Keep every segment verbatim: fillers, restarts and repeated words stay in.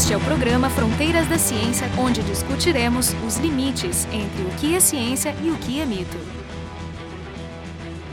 Este é o programa Fronteiras da Ciência, onde discutiremos os limites entre o que é ciência e o que é mito.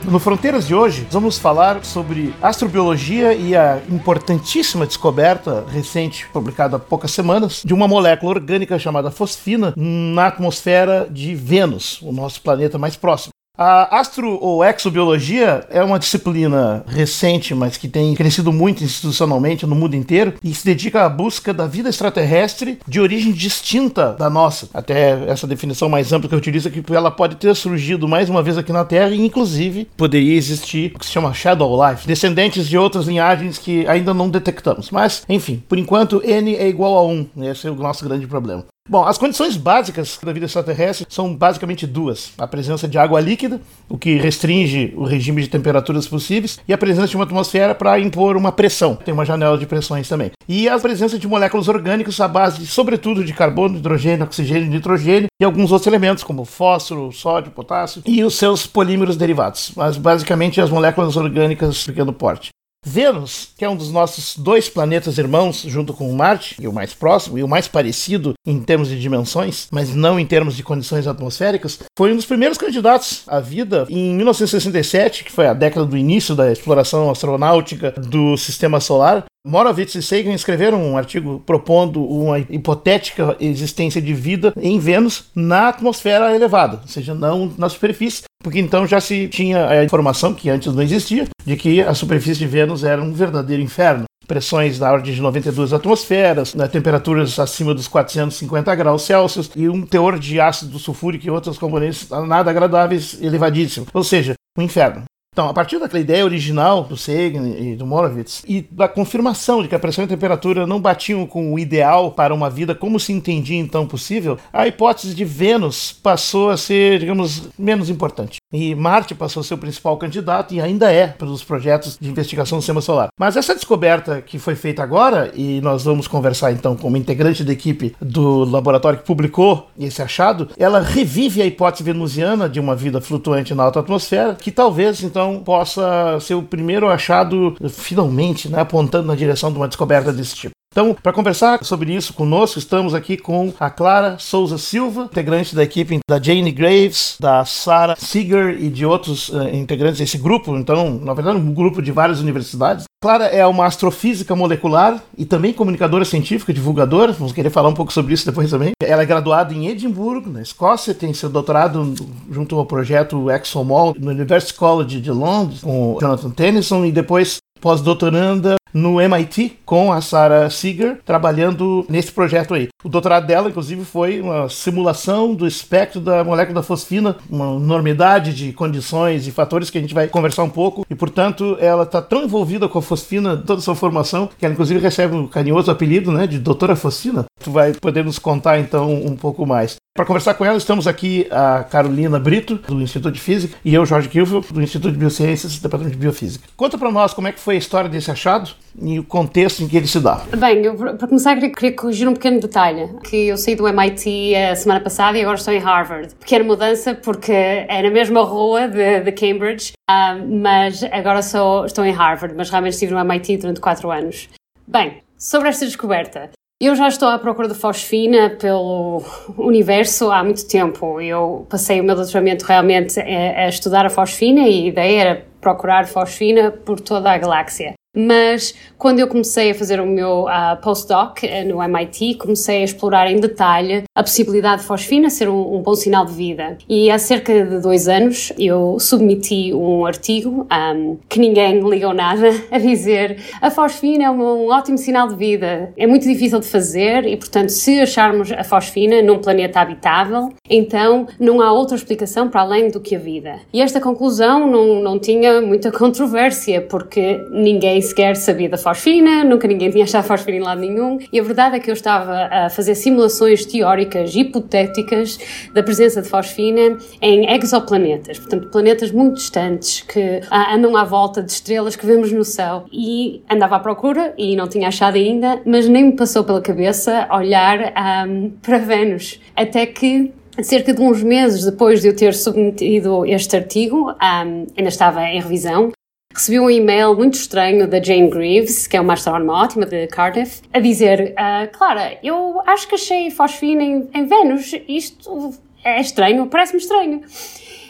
No Fronteiras de hoje, vamos falar sobre astrobiologia e a importantíssima descoberta recente, publicada há poucas semanas, de uma molécula orgânica chamada fosfina na atmosfera de Vênus, o nosso planeta mais próximo. A astro ou exobiologia é uma disciplina recente, mas que tem crescido muito institucionalmente no mundo inteiro e se dedica à busca da vida extraterrestre de origem distinta da nossa. Até essa definição mais ampla que eu utilizo é que ela pode ter surgido mais uma vez aqui na Terra e, inclusive, poderia existir o que se chama Shadow Life, descendentes de outras linhagens que ainda não detectamos. Mas, enfim, por enquanto, N é igual a um. Esse é o nosso grande problema. Bom, as condições básicas da vida extraterrestre são basicamente duas. A presença de água líquida, o que restringe o regime de temperaturas possíveis, e a presença de uma atmosfera para impor uma pressão. Tem uma janela de pressões também. E a presença de moléculas orgânicas à base, sobretudo, de carbono, hidrogênio, oxigênio, nitrogênio e alguns outros elementos, como fósforo, sódio, potássio, e os seus polímeros derivados. Mas, basicamente, as moléculas orgânicas de pequeno porte. Vênus, que é um dos nossos dois planetas irmãos, junto com Marte, e o mais próximo, e o mais parecido em termos de dimensões, mas não em termos de condições atmosféricas, foi um dos primeiros candidatos à vida em mil novecentos e sessenta e sete, que foi a década do início da exploração astronáutica do Sistema Solar. Morowitz e Sagan escreveram um artigo propondo uma hipotética existência de vida em Vênus na atmosfera elevada, ou seja, não na superfície, porque então já se tinha a informação, que antes não existia, de que a superfície de Vênus era um verdadeiro inferno. Pressões da ordem de noventa e duas atmosferas, né, temperaturas acima dos quatrocentos e cinquenta graus Celsius e um teor de ácido sulfúrico e outros componentes nada agradáveis elevadíssimo, ou seja, um inferno. Então, a partir daquela ideia original do Sagan e do Morowitz e da confirmação de que a pressão e a temperatura não batiam com o ideal para uma vida como se entendia então possível, a hipótese de Vênus passou a ser, digamos, menos importante. E Marte passou a ser o principal candidato e ainda é pelos projetos de investigação do Sistema Solar. Mas essa descoberta que foi feita agora, e nós vamos conversar então com uma integrante da equipe do laboratório que publicou esse achado, ela revive a hipótese venusiana de uma vida flutuante na alta atmosfera, que talvez então possa ser o primeiro achado, finalmente, né, apontando na direção de uma descoberta desse tipo. Então, para conversar sobre isso conosco, estamos aqui com a Clara Souza Silva, integrante da equipe da Jane Greaves, da Sara Seager e de outros uh, integrantes desse grupo. Então, na verdade, um grupo de várias universidades. Clara é uma astrofísica molecular e também comunicadora científica, divulgadora. Vamos querer falar um pouco sobre isso depois também. Ela é graduada em Edimburgo, na Escócia, tem seu doutorado junto ao projeto Exomol no University College de Londres, com Jonathan Tennyson, e depois pós-doutoranda no M I T com a Sara Seager, trabalhando nesse projeto aí. O doutorado dela, inclusive, foi uma simulação do espectro da molécula da fosfina, uma enormidade de condições e fatores que a gente vai conversar um pouco, e, portanto, ela está tão envolvida com a fosfina, toda a sua formação, que ela, inclusive, recebe um carinhoso apelido, né, de doutora fosfina. Tu vai poder nos contar, então, um pouco mais. Para conversar com ela, estamos aqui a Carolina Brito, do Instituto de Física, e eu, Jorge Kielfeld, do Instituto de Biociências, do Departamento de Biofísica. Conta para nós como é que foi a história desse achado e o contexto em que ele se dá. Bem, eu, para começar, eu queria corrigir um pequeno detalhe, que eu saí do M I T a semana passada e agora estou em Harvard. Pequena mudança, porque é na mesma rua de, de Cambridge, um, mas agora sou, estou em Harvard, mas realmente estive no M I T durante quatro anos. Bem, sobre esta descoberta. Eu já estou à procura de fosfina pelo universo há muito tempo. Eu passei o meu doutoramento realmente a estudar a fosfina e a ideia era procurar fosfina por toda a galáxia. Mas quando eu comecei a fazer o meu uh, postdoc uh, no M I T, comecei a explorar em detalhe a possibilidade de fosfina ser um, um bom sinal de vida. E há cerca de dois anos eu submeti um artigo um, que ninguém ligou nada a dizer a fosfina é um, um ótimo sinal de vida, é muito difícil de fazer e, portanto, se acharmos a fosfina num planeta habitável, então não há outra explicação para além do que a vida. E esta conclusão não, não tinha muita controvérsia, porque ninguém sequer sabia da fosfina, nunca ninguém tinha achado fosfina em lado nenhum, e a verdade é que eu estava a fazer simulações teóricas hipotéticas da presença de fosfina em exoplanetas, portanto planetas muito distantes que ah, andam à volta de estrelas que vemos no céu, e andava à procura e não tinha achado ainda, mas nem me passou pela cabeça olhar um, para Vênus, até que cerca de uns meses depois de eu ter submetido este artigo, um, ainda estava em revisão, recebi um e-mail muito estranho da Jane Greaves, que é uma astrónoma ótima de Cardiff, a dizer, ah, Clara, eu acho que achei fosfina em, em Vênus, isto é estranho, parece-me estranho.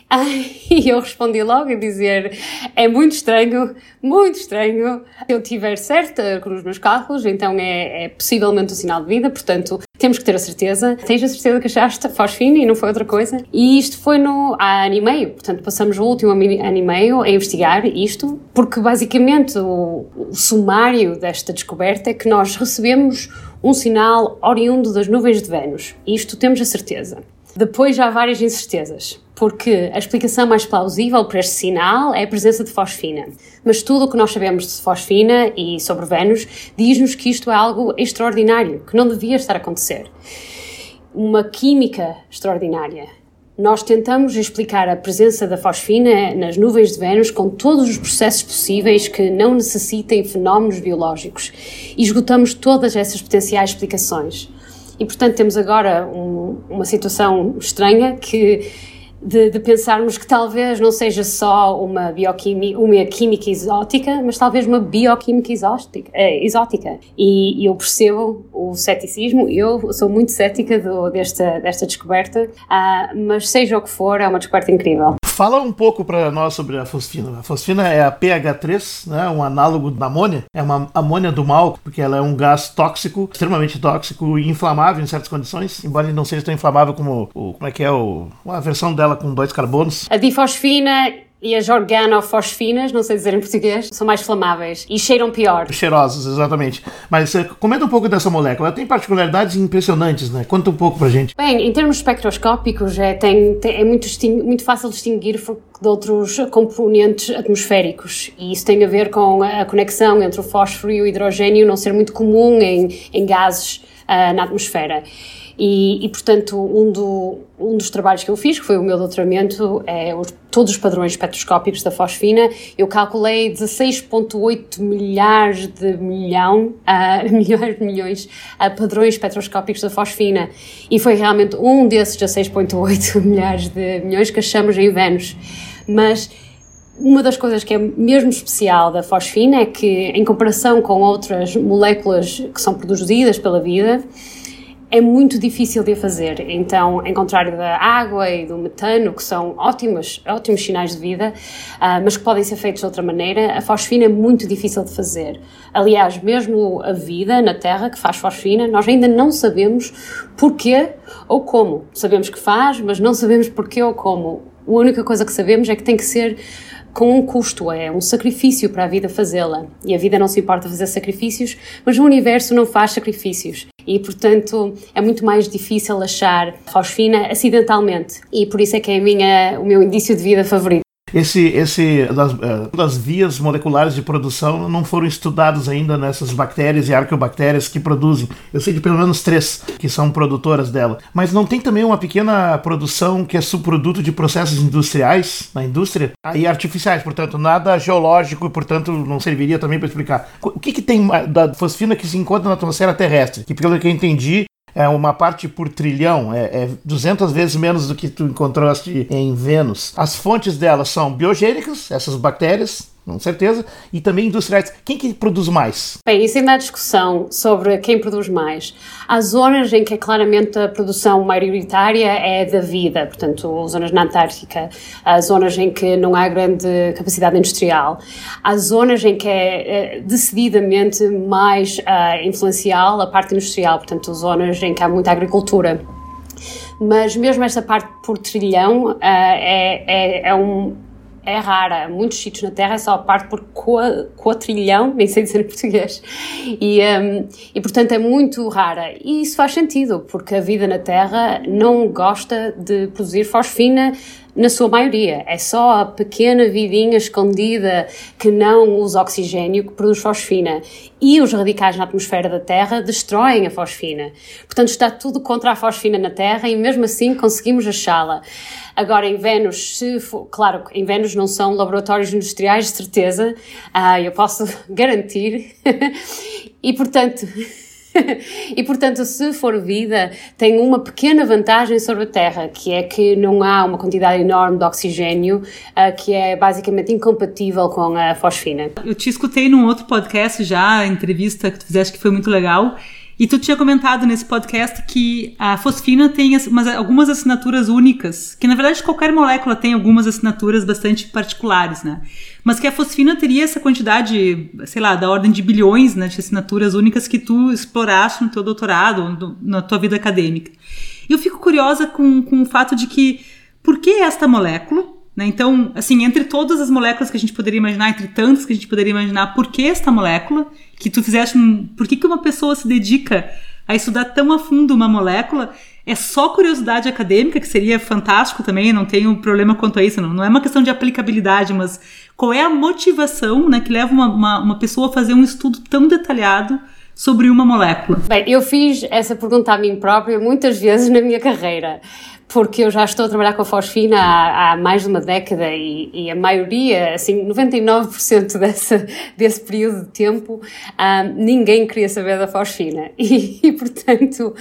Ah, e eu respondi logo a dizer, é muito estranho, muito estranho. Se eu tiver certa com os meus cálculos, então é, é possivelmente um sinal de vida, portanto, temos que ter a certeza. Tens a certeza que achaste fosfina e não foi outra coisa? E isto foi no, há ano e meio, portanto, passamos o último ano e meio a investigar isto, porque basicamente o, o sumário desta descoberta é que nós recebemos um sinal oriundo das nuvens de Vênus. Isto temos a certeza. Depois já há várias incertezas, porque a explicação mais plausível para este sinal é a presença de fosfina. Mas tudo o que nós sabemos de fosfina e sobre Vênus diz-nos que isto é algo extraordinário, que não devia estar a acontecer. Uma química extraordinária. Nós tentamos explicar a presença da fosfina nas nuvens de Vênus com todos os processos possíveis que não necessitem fenómenos biológicos e esgotamos todas essas potenciais explicações. E, portanto, temos agora um, uma situação estranha que, de, de pensarmos que talvez não seja só uma, bioquímica, uma química exótica, mas talvez uma bioquímica exótica. exótica. E, e eu percebo o ceticismo, eu sou muito cética do, desta, desta descoberta, uh, mas seja o que for, é uma descoberta incrível. Fala um pouco para nós sobre a fosfina. A fosfina é a pê agá três, né, um análogo da amônia. É uma amônia do mal, porque ela é um gás tóxico, extremamente tóxico e inflamável em certas condições, embora ele não seja tão inflamável como, o, como é que é o, a versão dela com dois carbonos. A difosfina e as organofosfinas, não sei dizer em português, são mais flamáveis e cheiram pior. Cheirosos, exatamente. Mas uh, comenta um pouco dessa molécula. Ela tem particularidades impressionantes, né? Conta um pouco pra gente. Bem, em termos espectroscópicos, é, tem, tem, é muito, muito fácil distinguir de outros componentes atmosféricos. E isso tem a ver com a conexão entre o fósforo e o hidrogênio não ser muito comum em, em gases uh, na atmosfera. E, e, portanto, um, do, um dos trabalhos que eu fiz, que foi o meu doutoramento, é os, todos os padrões espectroscópicos da fosfina. Eu calculei dezesseis vírgula oito milhares de milhão, uh, milhares de milhões uh, padrões espectroscópicos da fosfina. E foi realmente um desses dezesseis vírgula oito milhares de milhões que achamos em Vênus. Mas uma das coisas que é mesmo especial da fosfina é que, em comparação com outras moléculas que são produzidas pela vida, é muito difícil de fazer. Então, em contrário da água e do metano, que são ótimos, ótimos sinais de vida, uh, mas que podem ser feitos de outra maneira, a fosfina é muito difícil de fazer. Aliás, mesmo a vida na Terra que faz fosfina, nós ainda não sabemos porquê ou como. Sabemos que faz, mas não sabemos porquê ou como. A única coisa que sabemos é que tem que ser com um custo, é um sacrifício para a vida fazê-la. E a vida não se importa fazer sacrifícios, mas o universo não faz sacrifícios. E, portanto, é muito mais difícil achar fosfina acidentalmente. E por isso é que é a minha, o meu indício de vida favorito. Esse, esse das, das vias moleculares de produção não foram estudados ainda nessas bactérias e arqueobactérias que produzem. Eu sei de pelo menos três que são produtoras dela. Mas não tem também uma pequena produção que é subproduto de processos industriais na indústria? Aí artificiais, portanto, nada geológico, portanto, não serviria também para explicar. O que, que tem da fosfina que se encontra na atmosfera terrestre? Que pelo que eu entendi, é uma parte por trilhão, é, é duzentas vezes menos do que tu encontraste em Vênus. As fontes delas são biogênicas, essas bactérias, com certeza, e também industriais. Quem que produz mais? Bem, isso ainda há discussão sobre quem produz mais. Há zonas em que claramente a produção maioritária é da vida, portanto, zonas na Antártica, há zonas em que não há grande capacidade industrial, há zonas em que é, é decididamente mais uh, influencial a parte industrial, portanto, zonas em que há muita agricultura. Mas mesmo esta parte por trilhão uh, é, é, é um... é rara, muitos sítios na Terra é só a parte por quatrilhão, nem sei dizer em português, e, um, e portanto é muito rara. E isso faz sentido, porque a vida na Terra não gosta de produzir fosfina na sua maioria. É só a pequena vidinha escondida que não usa oxigênio que produz fosfina. E os radicais na atmosfera da Terra destroem a fosfina. Portanto, está tudo contra a fosfina na Terra e mesmo assim conseguimos achá-la. Agora, em Vênus, se for, claro, em Vênus não são laboratórios industriais, de certeza, ah, eu posso garantir. E, portanto, E, portanto, se for vida, tem uma pequena vantagem sobre a Terra, que é que não há uma quantidade enorme de oxigênio, uh, que é basicamente incompatível com a fosfina. Eu te escutei num outro podcast já, a entrevista que tu fizeste, que foi muito legal, e tu tinha comentado nesse podcast que a fosfina tem umas, algumas assinaturas únicas, que na verdade qualquer molécula tem algumas assinaturas bastante particulares, né? Mas que a fosfina teria essa quantidade, sei lá, da ordem de bilhões, né, de assinaturas únicas que tu exploraste no teu doutorado, na tua vida acadêmica. E eu fico curiosa com, com o fato de que, por que esta molécula? Né? Então, assim, entre todas as moléculas que a gente poderia imaginar, entre tantas que a gente poderia imaginar, por que esta molécula que tu fizeste? Um, por que, que uma pessoa se dedica a estudar tão a fundo uma molécula? É só curiosidade acadêmica, que seria fantástico também, não tenho problema quanto a isso, não, não é uma questão de aplicabilidade, mas qual é a motivação, né, que leva uma, uma, uma pessoa a fazer um estudo tão detalhado sobre uma molécula? Bem, eu fiz essa pergunta a mim própria muitas vezes na minha carreira, porque eu já estou a trabalhar com a fosfina há, há mais de uma década e, e a maioria, assim, noventa e nove por cento dessa, desse período de tempo, hum, ninguém queria saber da fosfina. E, e portanto,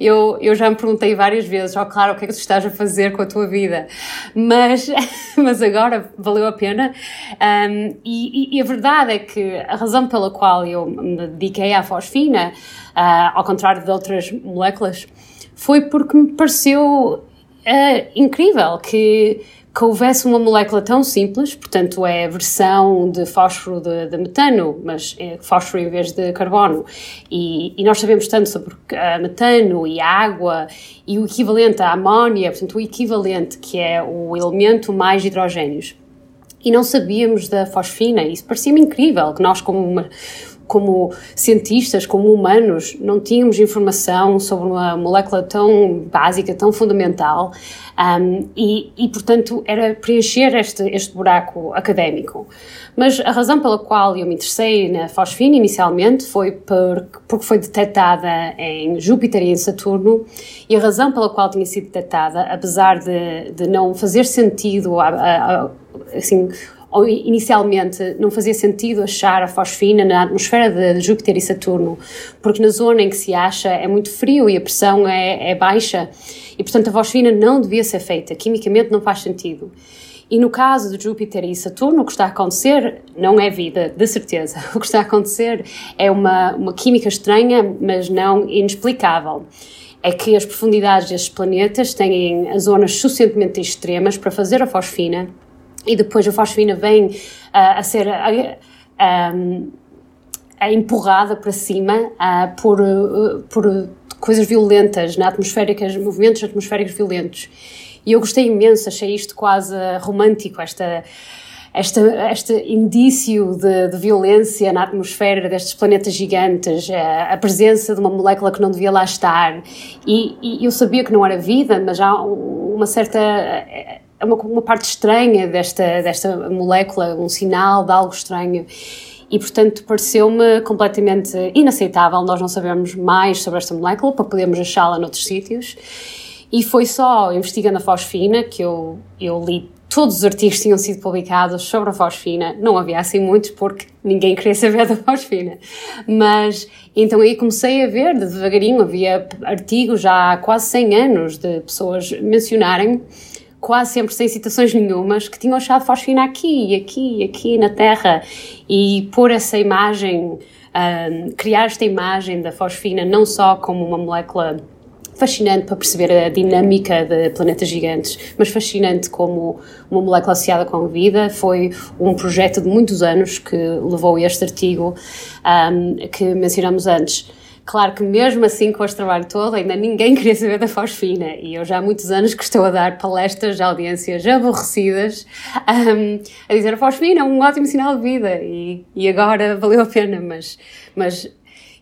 eu, eu já me perguntei várias vezes, ó, claro, o que é que tu estás a fazer com a tua vida? Mas, mas agora valeu a pena. Hum, e, e a verdade é que a razão pela qual eu me dediquei à fosfina, uh, ao contrário de outras moléculas, foi porque me pareceu é incrível que, que houvesse uma molécula tão simples, portanto é a versão de fósforo de, de metano, mas é fósforo em vez de carbono. E, e nós sabemos tanto sobre uh, metano e água e o equivalente à amónia, portanto o equivalente que é o elemento mais hidrogénios. E não sabíamos da fosfina, isso parecia-me incrível, que nós como uma... como cientistas, como humanos, não tínhamos informação sobre uma molécula tão básica, tão fundamental, um, e, e, portanto, era preencher este, este buraco académico. Mas a razão pela qual eu me interessei na fosfina inicialmente foi por, porque foi detectada em Júpiter e em Saturno, e a razão pela qual tinha sido detectada, apesar de, de não fazer sentido, a, a, a, assim... ou inicialmente não fazia sentido achar a fosfina na atmosfera de Júpiter e Saturno, porque na zona em que se acha é muito frio e a pressão é, é baixa, e portanto a fosfina não devia ser feita, quimicamente não faz sentido. E no caso de Júpiter e Saturno, o que está a acontecer não é vida, de certeza. O que está a acontecer é uma, uma química estranha, mas não inexplicável. É que as profundidades destes planetas têm as zonas suficientemente extremas para fazer a fosfina, e depois a fosfina vem uh, a ser uh, uh, empurrada para cima uh, por, uh, por coisas violentas, na atmosféricas, movimentos atmosféricos violentos. E eu gostei imenso, achei isto quase romântico, esta, esta, este indício de, de violência na atmosfera destes planetas gigantes, uh, a presença de uma molécula que não devia lá estar. E, e eu sabia que não era vida, mas há uma certa... Uh, é uma, uma parte estranha desta, desta molécula, um sinal de algo estranho, e portanto pareceu-me completamente inaceitável nós não sabermos mais sobre esta molécula para podermos achá-la noutros sítios. E foi só investigando a fosfina que eu, eu li todos os artigos que tinham sido publicados sobre a fosfina, não havia assim muitos porque ninguém queria saber da fosfina, mas então aí comecei a ver devagarinho, havia artigos já há quase cem anos de pessoas mencionarem, quase sempre sem citações nenhumas, que tinham achado fosfina aqui, aqui, aqui na Terra, e pôr essa imagem, um, criar esta imagem da fosfina não só como uma molécula fascinante para perceber a dinâmica de planetas gigantes, mas fascinante como uma molécula associada com a vida. Foi um projeto de muitos anos que levou este artigo um, que mencionamos antes. Claro que mesmo assim, com este trabalho todo, ainda ninguém queria saber da fosfina, e eu já há muitos anos que estou a dar palestras a audiências aborrecidas um, a dizer a fosfina é um ótimo sinal de vida, e, e agora valeu a pena, mas, mas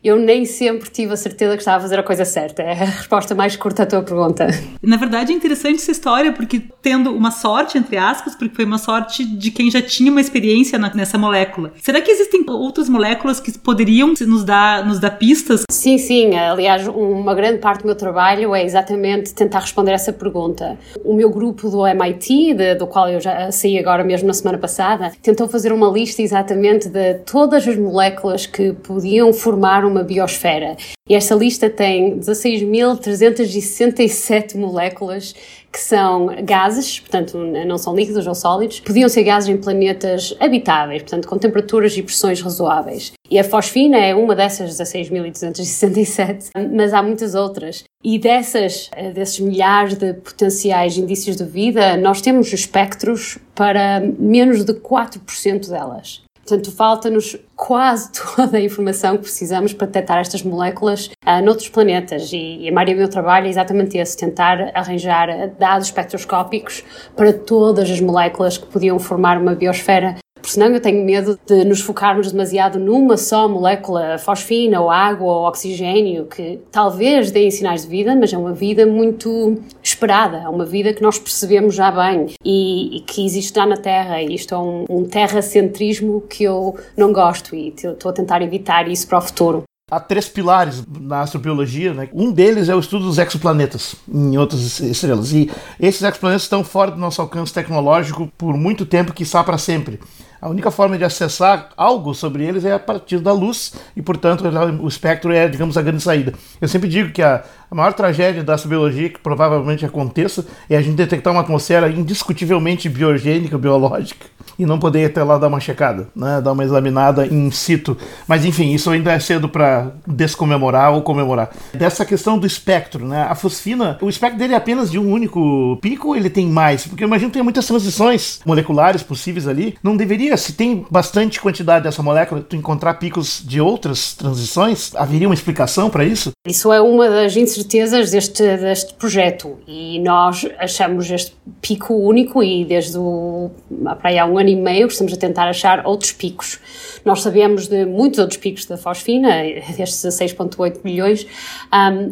eu nem sempre tive a certeza que estava a fazer a coisa certa. É a resposta mais curta à tua pergunta. Na verdade é interessante essa história, porque tendo uma sorte, entre aspas, porque foi uma sorte de quem já tinha uma experiência na, nessa molécula. Será que existem outras moléculas que poderiam nos dar, nos dar pistas? Sim, sim. Aliás, uma grande parte do meu trabalho é exatamente tentar responder essa pergunta. O meu grupo do M I T, de, do qual eu já saí agora mesmo na semana passada, tentou fazer uma lista exatamente de todas as moléculas que podiam formar uma uma biosfera. E esta lista tem dezasseis mil trezentas e sessenta e sete moléculas que são gases, portanto não são líquidos ou sólidos, podiam ser gases em planetas habitáveis, portanto com temperaturas e pressões razoáveis. E a fosfina é uma dessas dezasseis mil trezentas e sessenta e sete, mas há muitas outras. E dessas, desses milhares de potenciais indícios de vida, nós temos espectros para menos de quatro por cento delas. Portanto, falta-nos quase toda a informação que precisamos para detectar estas moléculas uh, noutros planetas. E, e a área do meu trabalho é exatamente esse, tentar arranjar dados espectroscópicos para todas as moléculas que podiam formar uma biosfera. Porque senão eu tenho medo de nos focarmos demasiado numa só molécula, fosfina, ou água, ou oxigênio, que talvez deem sinais de vida, mas é uma vida muito esperada, é uma vida que nós percebemos já bem e, e que existe lá na Terra. E isto é um, um terracentrismo que eu não gosto e estou a tentar evitar isso para o futuro. Há três pilares na astrobiologia, né? Um deles é o estudo dos exoplanetas em outras estrelas, e esses exoplanetas estão fora do nosso alcance tecnológico por muito tempo, quiçá para sempre. A única forma de acessar algo sobre eles é a partir da luz, e portanto o espectro é, digamos, a grande saída. Eu sempre digo que a maior tragédia da astrobiologia, que provavelmente aconteça, é a gente detectar uma atmosfera indiscutivelmente biogênica, biológica, e não poder ir até lá dar uma checada, né? Dar uma examinada in situ. Mas enfim, isso ainda é cedo para descomemorar ou comemorar. Dessa questão do espectro, né? A fosfina, o espectro dele é apenas de um único pico, ou ele tem mais? Porque eu imagino que tem muitas transições moleculares possíveis ali. Não deveria, se tem bastante quantidade dessa molécula, tu encontrar picos de outras transições? Haveria uma explicação para isso? Isso é uma das incertezas deste, deste projeto, e nós achamos este pico único, e desde o, para aí há um ano e meio estamos a tentar achar outros picos. Nós sabemos de muitos outros picos da fosfina, destes dezasseis vírgula oito milhões,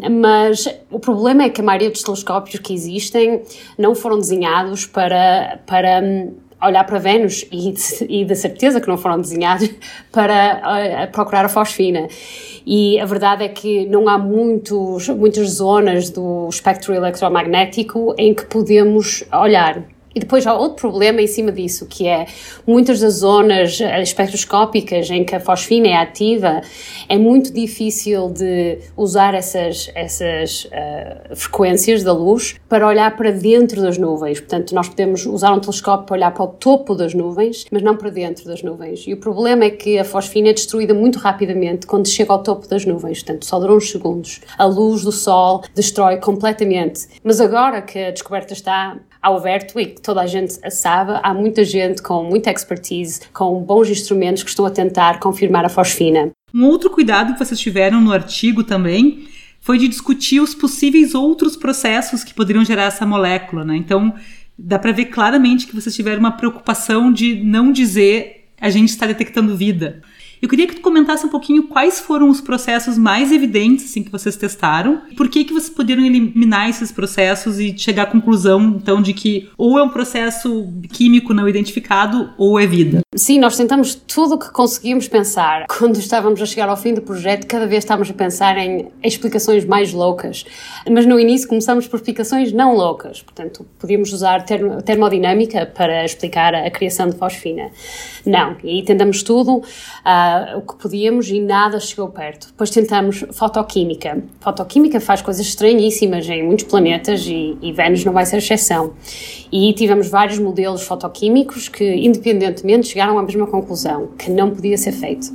um, mas o problema é que a maioria dos telescópios que existem não foram desenhados para, para olhar para Vênus, e, e da certeza que não foram desenhados para procurar a fosfina. E a verdade é que não há muitos, muitas zonas do espectro eletromagnético em que podemos olhar. E depois há outro problema em cima disso, que é muitas das zonas espectroscópicas em que a fosfina é ativa, é muito difícil de usar essas, essas uh, frequências da luz para olhar para dentro das nuvens. Portanto, nós podemos usar um telescópio para olhar para o topo das nuvens, mas não para dentro das nuvens. E o problema é que a fosfina é destruída muito rapidamente quando chega ao topo das nuvens, portanto, só dura uns segundos. A luz do sol destrói completamente. Mas agora que a descoberta está ao aberto e que toda a gente a sabe, há muita gente com muita expertise, com bons instrumentos que estão a tentar confirmar a fosfina. Um outro cuidado que vocês tiveram no artigo também foi de discutir os possíveis outros processos que poderiam gerar essa molécula, né? Então, dá para ver claramente que vocês tiveram uma preocupação de não dizer a gente está detectando vida. Eu queria que tu comentasse um pouquinho quais foram os processos mais evidentes assim, que vocês testaram, e por que, que vocês puderam eliminar esses processos e chegar à conclusão, então, de que ou é um processo químico não identificado ou é vida. Sim, nós tentamos tudo o que conseguimos pensar. Quando estávamos a chegar ao fim do projeto, cada vez estávamos a pensar em explicações mais loucas. Mas no início começamos por explicações não loucas. Portanto, podíamos usar termo- termodinâmica para explicar a criação de fosfina. Não, e tentamos tudo. Uh, Uh, o que podíamos e nada chegou perto. Depois tentamos fotoquímica. Fotoquímica faz coisas estranhíssimas em muitos planetas e, e Vênus não vai ser exceção. E tivemos vários modelos fotoquímicos que, independentemente, chegaram à mesma conclusão, que não podia ser feito.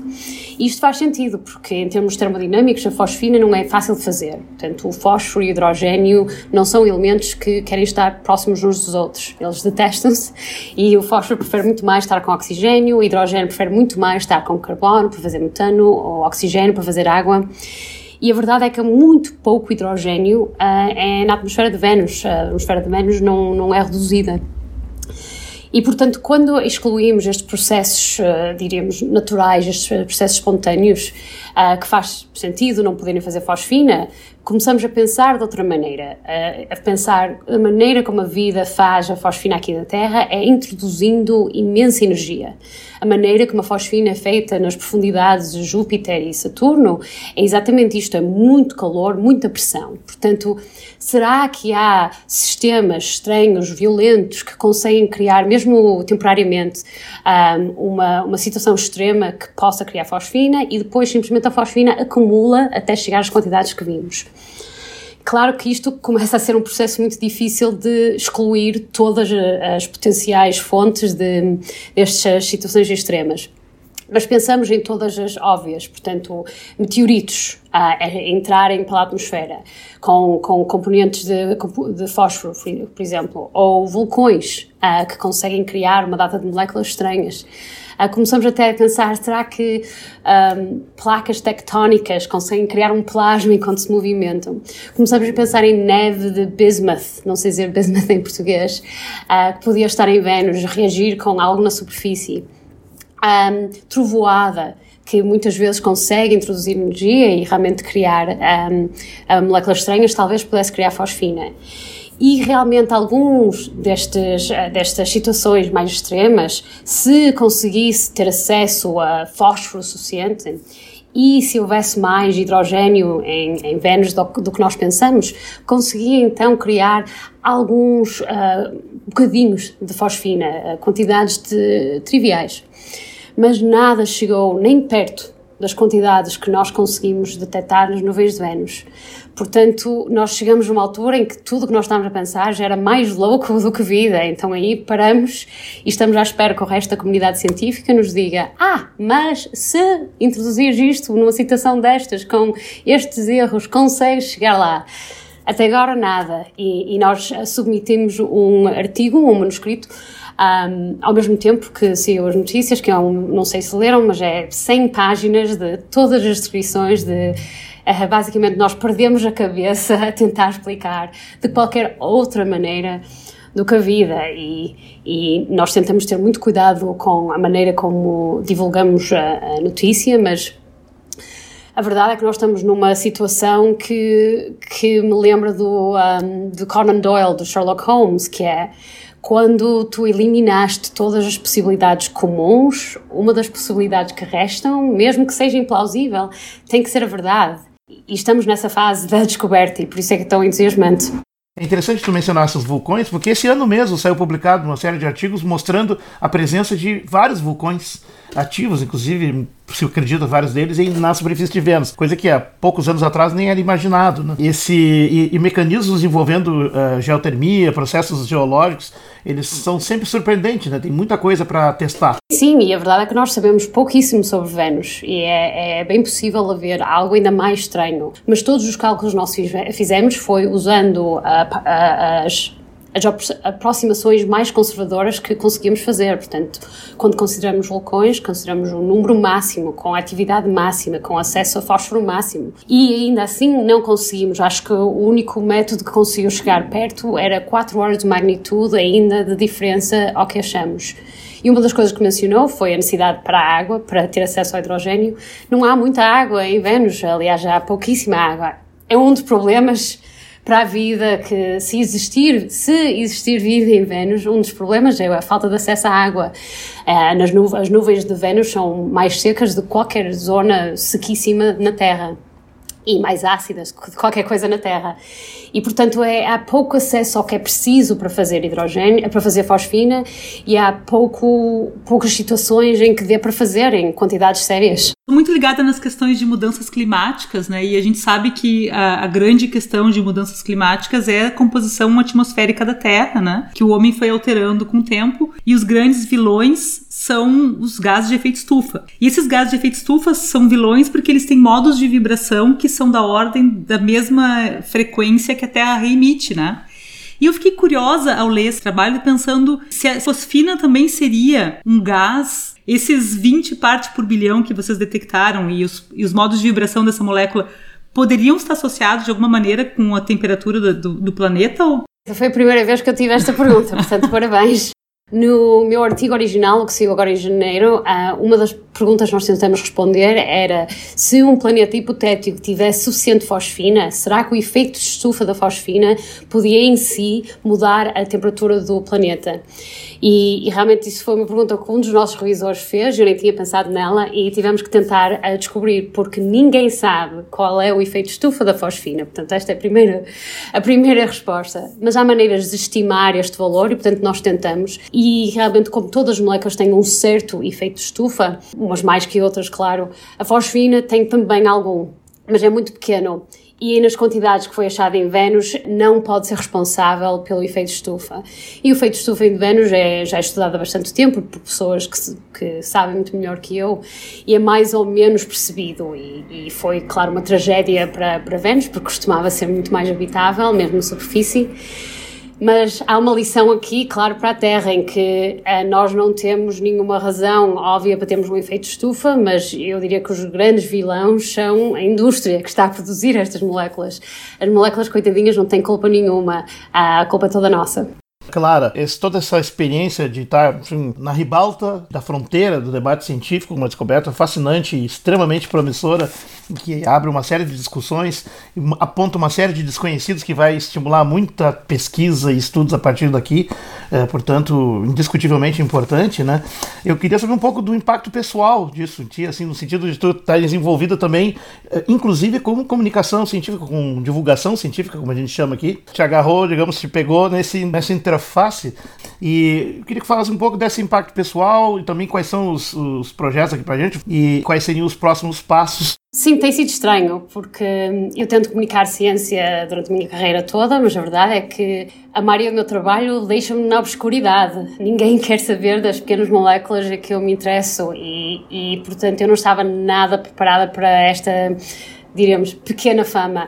E isto faz sentido, porque em termos termodinâmicos a fosfina não é fácil de fazer. Portanto, o fósforo e o hidrogênio não são elementos que querem estar próximos uns dos outros. Eles detestam-se, e o fósforo prefere muito mais estar com oxigênio, o hidrogênio prefere muito mais estar com carbono, para fazer metano, ou oxigênio para fazer água. E a verdade é que muito pouco hidrogênio uh, é na atmosfera de Vênus. A atmosfera de Vênus não, não é reduzida. E, portanto, quando excluímos estes processos, uh, diríamos, naturais, estes processos espontâneos, uh, que faz sentido não poderem fazer fosfina, começamos a pensar de outra maneira, a, a pensar a maneira como a vida faz a fosfina aqui na Terra é introduzindo imensa energia. A maneira como a fosfina é feita nas profundidades de Júpiter e Saturno é exatamente isto, é muito calor, muita pressão. Portanto, será que há sistemas estranhos, violentos, que conseguem criar, mesmo temporariamente, uma, uma situação extrema que possa criar fosfina e depois simplesmente a fosfina acumula até chegar às quantidades que vimos? Claro que isto começa a ser um processo muito difícil de excluir todas as potenciais fontes de, destas situações extremas. Mas pensamos em todas as óbvias, portanto, meteoritos a entrarem pela atmosfera com, com componentes de, de fósforo, por exemplo, ou vulcões a, que conseguem criar uma data de moléculas estranhas. Começamos até a pensar, será que um, placas tectónicas conseguem criar um plasma enquanto se movimentam? Começamos a pensar em neve de bismuth, não sei dizer bismuth em português, uh, que podia estar em Vênus, reagir com algo na superfície. Um, trovoada, que muitas vezes consegue introduzir energia e realmente criar um, moléculas estranhas, talvez pudesse criar fosfina. E realmente alguns destes, destas situações mais extremas, se conseguisse ter acesso a fósforo suficiente e se houvesse mais hidrogênio em, em Vênus do, do que nós pensamos, conseguia então criar alguns uh, bocadinhos de fosfina, quantidades de, triviais. Mas nada chegou nem perto das quantidades que nós conseguimos detectar nas nuvens de Vênus. Portanto, nós chegamos a uma altura em que tudo o que nós estávamos a pensar já era mais louco do que vida, então aí paramos e estamos à espera que o resto da comunidade científica nos diga: ah, mas se introduzires isto numa situação destas, com estes erros, consegues chegar lá. Até agora nada, e, e nós submetimos um artigo, um manuscrito, Um, ao mesmo tempo que saiu as notícias, que eu não sei se leram, mas é cem páginas de todas as descrições de... Uh, basicamente nós perdemos a cabeça a tentar explicar de qualquer outra maneira do que a vida, e, e nós tentamos ter muito cuidado com a maneira como divulgamos a, a notícia, mas... A verdade é que nós estamos numa situação que, que me lembra do, um, do Conan Doyle, do Sherlock Holmes, que é quando tu eliminaste todas as possibilidades comuns, uma das possibilidades que restam, mesmo que seja implausível, tem que ser a verdade. E estamos nessa fase da descoberta, e por isso é que é tão entusiasmante. É interessante tu mencionar esses vulcões, porque esse ano mesmo saiu publicado uma série de artigos mostrando a presença de vários vulcões ativos, inclusive... se acredita, vários deles, e na superfície de Vênus, coisa que há poucos anos atrás nem era imaginado, né? Esse, e, e mecanismos envolvendo uh, geotermia, processos geológicos, eles são sempre surpreendentes, né? Tem muita coisa para testar. Sim, e a verdade é que nós sabemos pouquíssimo sobre Vênus, e é, é bem possível haver algo ainda mais estranho, mas todos os cálculos que nós fizemos foi usando a, a, as... as aproximações mais conservadoras que conseguimos fazer. Portanto, quando consideramos vulcões, consideramos um número máximo, com a atividade máxima, com acesso a fósforo máximo. E ainda assim não conseguimos. Acho que o único método que conseguiu chegar perto era quatro horas de magnitude ainda de diferença ao que achamos. E uma das coisas que mencionou foi a necessidade para a água, para ter acesso ao hidrogênio. Não há muita água em Vênus, aliás, há pouquíssima água. É um dos problemas... para a vida, que se existir, se existir vida em Vênus, um dos problemas é a falta de acesso à água. Uh, nas nu- as nuvens de Vênus são mais secas de qualquer zona sequíssima na Terra, e mais ácidas que qualquer coisa na Terra. E, portanto, é, há pouco acesso ao que é preciso para fazer hidrogênio, para fazer fosfina, e há pouco, poucas situações em que dê para fazer em quantidades sérias. Muito ligada nas questões de mudanças climáticas, né? E a gente sabe que a, a grande questão de mudanças climáticas é a composição atmosférica da Terra, né? Que o homem foi alterando com o tempo, e os grandes vilões são os gases de efeito estufa. E esses gases de efeito estufa são vilões porque eles têm modos de vibração que são da ordem da mesma frequência que a Terra reemite, né? E eu fiquei curiosa ao ler esse trabalho, pensando se a fosfina também seria um gás. Esses vinte partes por bilhão que vocês detectaram e os, e os modos de vibração dessa molécula poderiam estar associados de alguma maneira com a temperatura do, do planeta? Ou... Essa foi a primeira vez que eu tive esta pergunta, portanto, parabéns. No meu artigo original, que saiu agora em janeiro, uma das perguntas que nós tentamos responder era: se um planeta hipotético tivesse suficiente fosfina, será que o efeito de estufa da fosfina podia em si mudar a temperatura do planeta? E, e realmente isso foi uma pergunta que um dos nossos revisores fez, eu nem tinha pensado nela, e tivemos que tentar uh, descobrir, porque ninguém sabe qual é o efeito de estufa da fosfina. Portanto, esta é a primeira, a primeira resposta. Mas há maneiras de estimar este valor e, portanto, nós tentamos. E realmente, como todas as moléculas têm um certo efeito de estufa, umas mais que outras, claro, a fosfina tem também algum, mas é muito pequeno. E nas quantidades que foi achada em Vênus, não pode ser responsável pelo efeito de estufa. E o efeito de estufa em Vênus é, já é estudado há bastante tempo por pessoas que, se, que sabem muito melhor que eu, e é mais ou menos percebido. E, e foi, claro, uma tragédia para, para Vênus, porque costumava ser muito mais habitável, mesmo na superfície. Mas há uma lição aqui, claro, para a Terra, em que ah, nós não temos nenhuma razão óbvia para termos um efeito de estufa, mas eu diria que os grandes vilões são a indústria que está a produzir estas moléculas. As moléculas, coitadinhas, não têm culpa nenhuma, a culpa é toda nossa. Clara, esse, toda essa experiência de estar assim, na ribalta da fronteira do debate científico, uma descoberta fascinante e extremamente promissora, que abre uma série de discussões, aponta uma série de desconhecidos que vai estimular muita pesquisa e estudos a partir daqui, é, portanto, indiscutivelmente importante, né? Eu queria saber um pouco do impacto pessoal disso, assim, no sentido de tu estar desenvolvida também, inclusive com comunicação científica, com divulgação científica, como a gente chama aqui. Te agarrou, digamos, te pegou nesse, nessa interface, e eu queria que falasse um pouco desse impacto pessoal e também quais são os, os projetos aqui pra gente e quais seriam os próximos passos. Sim, tem sido estranho, porque eu tento comunicar ciência durante a minha carreira toda, mas a verdade é que a área do meu trabalho deixa-me na obscuridade. Ninguém quer saber das pequenas moléculas a que eu me interesso e, e portanto, eu não estava nada preparada para esta, diremos, pequena fama.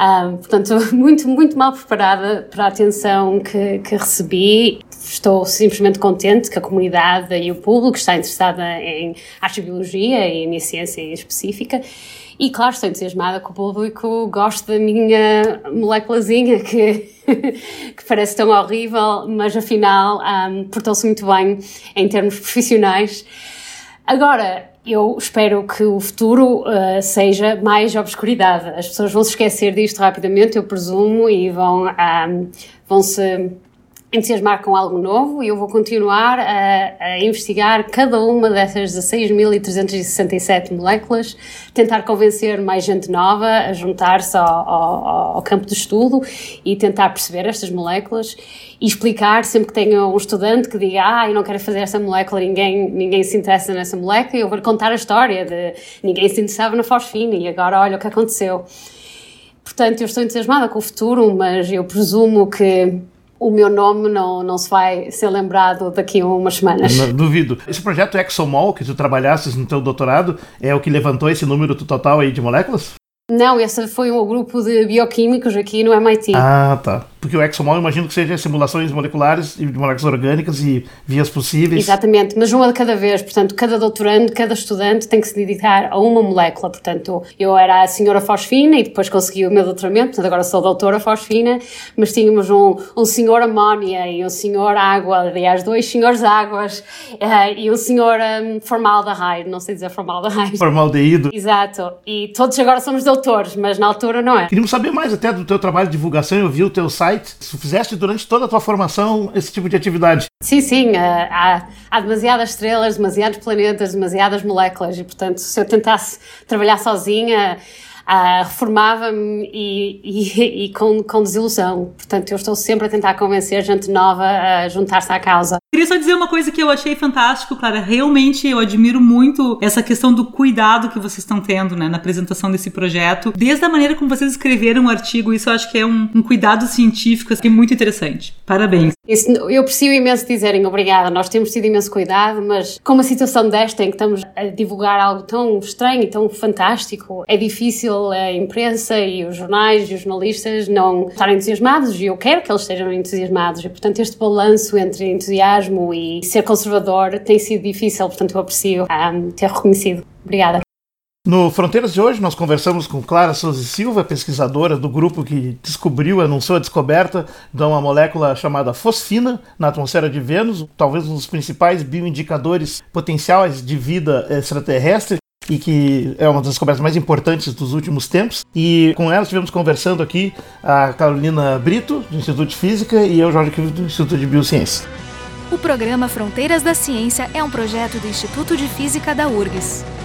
Ah, portanto, muito, muito mal preparada para a atenção que, que recebi. Estou simplesmente contente que a comunidade e o público está interessada em astrobiologia e a minha ciência em específica. E, claro, estou entusiasmada que o público goste da minha moléculazinha que, que parece tão horrível, mas, afinal, um, portou-se muito bem em termos profissionais. Agora, eu espero que o futuro uh, seja mais obscuridade. As pessoas vão se esquecer disto rapidamente, eu presumo, e vão, um, vão se entusiasmar com algo novo, e eu vou continuar a, a investigar cada uma dessas dezasseis mil trezentas e sessenta e sete moléculas, tentar convencer mais gente nova a juntar-se ao, ao, ao campo de estudo e tentar perceber estas moléculas e explicar sempre que tenho um estudante que diga: ah, eu não quero fazer essa molécula, ninguém, ninguém se interessa nessa molécula, eu vou contar a história de ninguém se interessava na fosfina e agora olha o que aconteceu. Portanto, eu estou entusiasmada com o futuro, mas eu presumo que o meu nome não, não se vai ser lembrado daqui a umas semanas. Não, duvido. Esse projeto Exomol, que tu trabalhaste no teu doutorado, é o que levantou esse número total aí de moléculas? Não, esse foi um grupo de bioquímicos aqui no M I T. Ah, tá. Porque o Exomol, eu imagino que seja simulações moleculares, de moléculas orgânicas e vias possíveis. Exatamente, mas uma de cada vez. Portanto, cada doutorando, cada estudante tem que se dedicar a uma molécula. Portanto, eu era a senhora fosfina e depois consegui o meu doutoramento, portanto agora sou a doutora fosfina, mas tínhamos um, um senhor amónia e um senhor água, aliás, dois senhores águas, uh, e um senhor um, formaldeído, não sei dizer formaldeído. Formaldeído. Exato, e todos agora somos doutores, mas na altura não é. Queríamos saber mais até do teu trabalho de divulgação, eu vi o teu site. Se fizeste durante toda a tua formação esse tipo de atividade? Sim, sim. Há, há demasiadas estrelas, demasiados planetas, demasiadas moléculas e, portanto, se eu tentasse trabalhar sozinha, Uh, reformava-me e, e, e com, com desilusão. Portanto, eu estou sempre a tentar convencer gente nova a juntar-se à causa. Queria só dizer uma coisa que eu achei fantástico, Clara. Realmente eu admiro muito essa questão do cuidado que vocês estão tendo, né, na apresentação desse projeto. Desde a maneira como vocês escreveram o artigo, isso eu acho que é um, um cuidado científico que é muito interessante. Parabéns. Isso, eu preciso imenso dizerem obrigada. Nós temos tido imenso cuidado, mas com uma situação desta em que estamos a divulgar algo tão estranho e tão fantástico, é difícil a imprensa e os jornais e os jornalistas não estarem entusiasmados, e eu quero que eles estejam entusiasmados, e portanto este balanço entre entusiasmo e ser conservador tem sido difícil, portanto eu aprecio um, ter reconhecido. Obrigada. No Fronteiras de hoje, nós conversamos com Clara Souza Silva, pesquisadora do grupo que descobriu, anunciou a descoberta de uma molécula chamada fosfina na atmosfera de Vênus, talvez um dos principais bioindicadores potenciais de vida extraterrestre e que é uma das descobertas mais importantes dos últimos tempos. E com ela estivemos conversando aqui a Carolina Brito, do Instituto de Física, e eu, Jorge Kielfeld, do Instituto de Biociências. O programa Fronteiras da Ciência é um projeto do Instituto de Física da U F R G S.